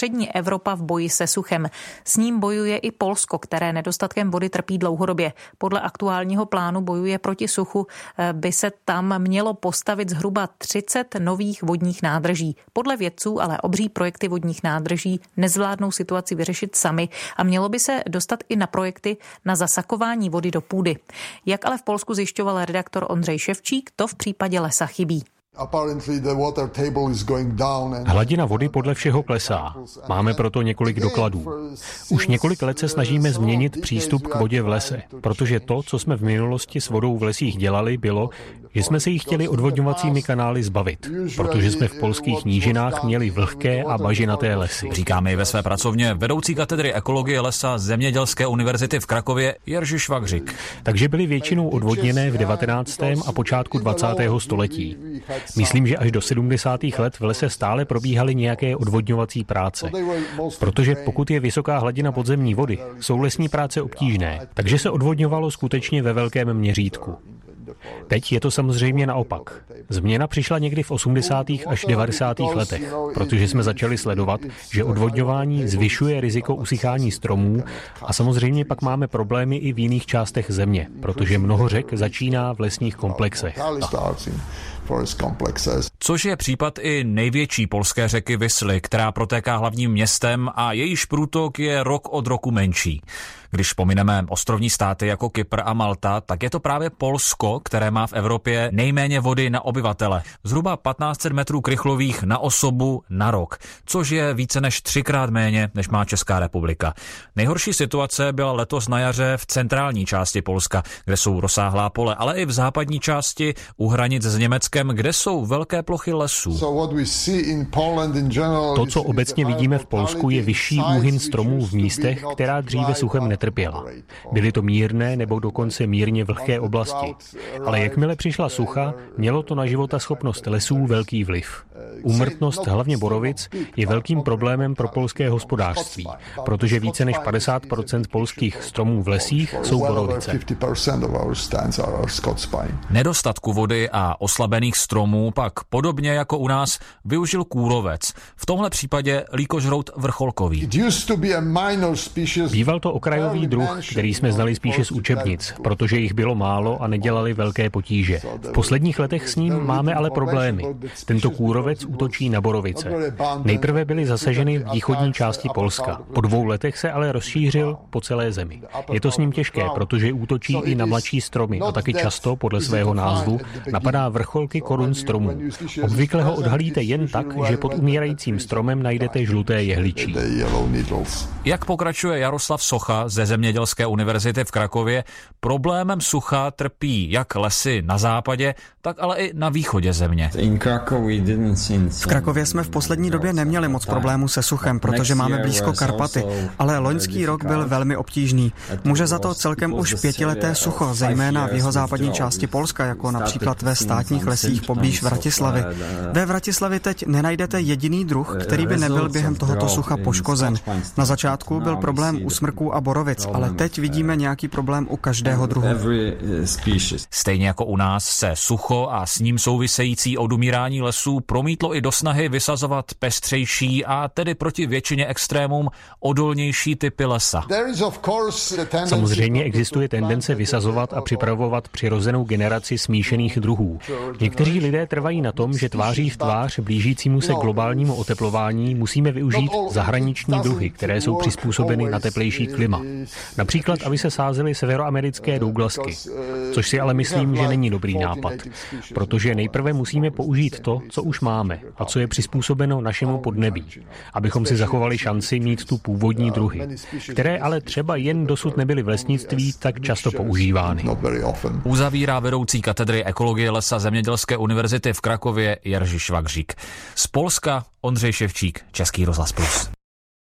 střední Evropa v boji se suchem. S ním bojuje i Polsko, které nedostatkem vody trpí dlouhodobě. Podle aktuálního plánu bojuje proti suchu by se tam mělo postavit zhruba 30 nových vodních nádrží. Podle vědců ale obří projekty vodních nádrží nezvládnou situaci vyřešit sami a mělo by se dostat i na projekty na zasakování vody do půdy. Jak ale v Polsku zjišťoval redaktor Ondřej Ševčík, to v případě lesa chybí. Hladina vody podle všeho klesá. Máme proto několik dokladů. Už několik let se snažíme změnit přístup k vodě v lese, protože to, co jsme v minulosti s vodou v lesích dělali, bylo, že jsme se jí chtěli odvodňovacími kanály zbavit, protože jsme v polských nížinách měli vlhké a bažinaté lesy. Říkáme i ve své pracovně vedoucí katedry ekologie lesa Zemědělské univerzity v Krakově Jerzy Szwagrzyk. Takže byly většinou odvodněné v 19. a počátku 20. století. Myslím, že až do 70. let v lese stále probíhaly nějaké odvodňovací práce. Protože pokud je vysoká hladina podzemní vody, jsou lesní práce obtížné, takže se odvodňovalo skutečně ve velkém měřítku. Teď je to samozřejmě naopak. Změna přišla někdy v 80. až 90. letech, protože jsme začali sledovat, že odvodňování zvyšuje riziko usychání stromů a samozřejmě pak máme problémy i v jiných částech země, protože mnoho řek začíná v lesních komplexech. Což je případ i největší polské řeky Wisly, která protéká hlavním městem a jejíž průtok je rok od roku menší. Když pomineme ostrovní státy jako Kypr a Malta, tak je to právě Polsko, které má v Evropě nejméně vody na obyvatele. Zhruba 1500 metrů krychlových na osobu na rok, což je více než 3krát méně, než má Česká republika. Nejhorší situace byla letos na jaře v centrální části Polska, kde jsou rozsáhlá pole, ale i v západní části u hranic s Německem, kde jsou velké plochy lesů. To, co obecně vidíme v Polsku, je vyšší úhyn stromů v místech, která dříve suchem netrpěla. Byly to mírné nebo dokonce mírně vlhké oblasti. Ale jakmile přišla sucha, mělo to na životaschopnost lesů velký vliv. Úmrtnost hlavně borovic je velkým problémem pro polské hospodářství, protože více než 50% polských stromů v lesích jsou borovice. Nedostatku vody a oslabených stromů pak podobně jako u nás využil kůrovec, v tomhle případě líkožrout vrcholkový. Býval to okrajový druh, který jsme znali spíše z učebnic, protože jich bylo málo a nedělali velké potíže. V posledních letech s ním máme ale problémy. Tento kůrovec útočí na borovice. Nejprve byly zasaženy v východní části Polska. Po 2 letech se ale rozšířil po celé zemi. Je to s ním těžké, protože útočí i na mladší stromy a taky často, podle svého názvu, napadá vrcholky korun stromů. Obvykle ho odhalíte jen tak, že pod umírajícím stromem najdete žluté jehličí. Jak pokračuje Jaroslav Socha ze Zemědělské univerzity v Krakově, problémem sucha trpí jak lesy na západě, tak ale i na východě země. V Krakově jsme v poslední době neměli moc problémů se suchem, protože máme blízko Karpaty, ale loňský rok byl velmi obtížný. Může za to celkem už 5leté sucho, zejména v jihozápadní části Polska, jako například ve státních lesích poblíž Vratislavy. Ve Vratislavi teď nenajdete jediný druh, který by nebyl během tohoto sucha poškozen. Na začátku byl problém u smrků a borovic, ale teď vidíme nějaký problém u každého druhu. Stejně jako u nás se sucho a s ním související odumírání lesů promítlo i do snahy vysazovat pestřejší a tedy proti většině extrémům odolnější typy lesa. Samozřejmě existuje tendence vysazovat a připravovat přirozenou generaci smíšených druhů. Někteří lidé trvají na tom, že tváří v tvář blížícímu se globálnímu oteplování musíme využít zahraniční druhy, které jsou přizpůsobeny na teplejší klima. Například, aby se sázely severoamerické douglasky, což si ale myslím, že není dobrý nápad, protože nejprve musíme použít to, co už máme a co je přizpůsobeno našemu podnebí, abychom si zachovali šanci mít tu původní druhy, které ale třeba jen dosud nebyly v lesnictví tak často používány. Uzavírá vedoucí katedry ekologie lesa Zemědělské univerzity v Krakově Jerzy Szwagrzyk. Z Polska Ondřej Ševčík, Český rozhlas Plus.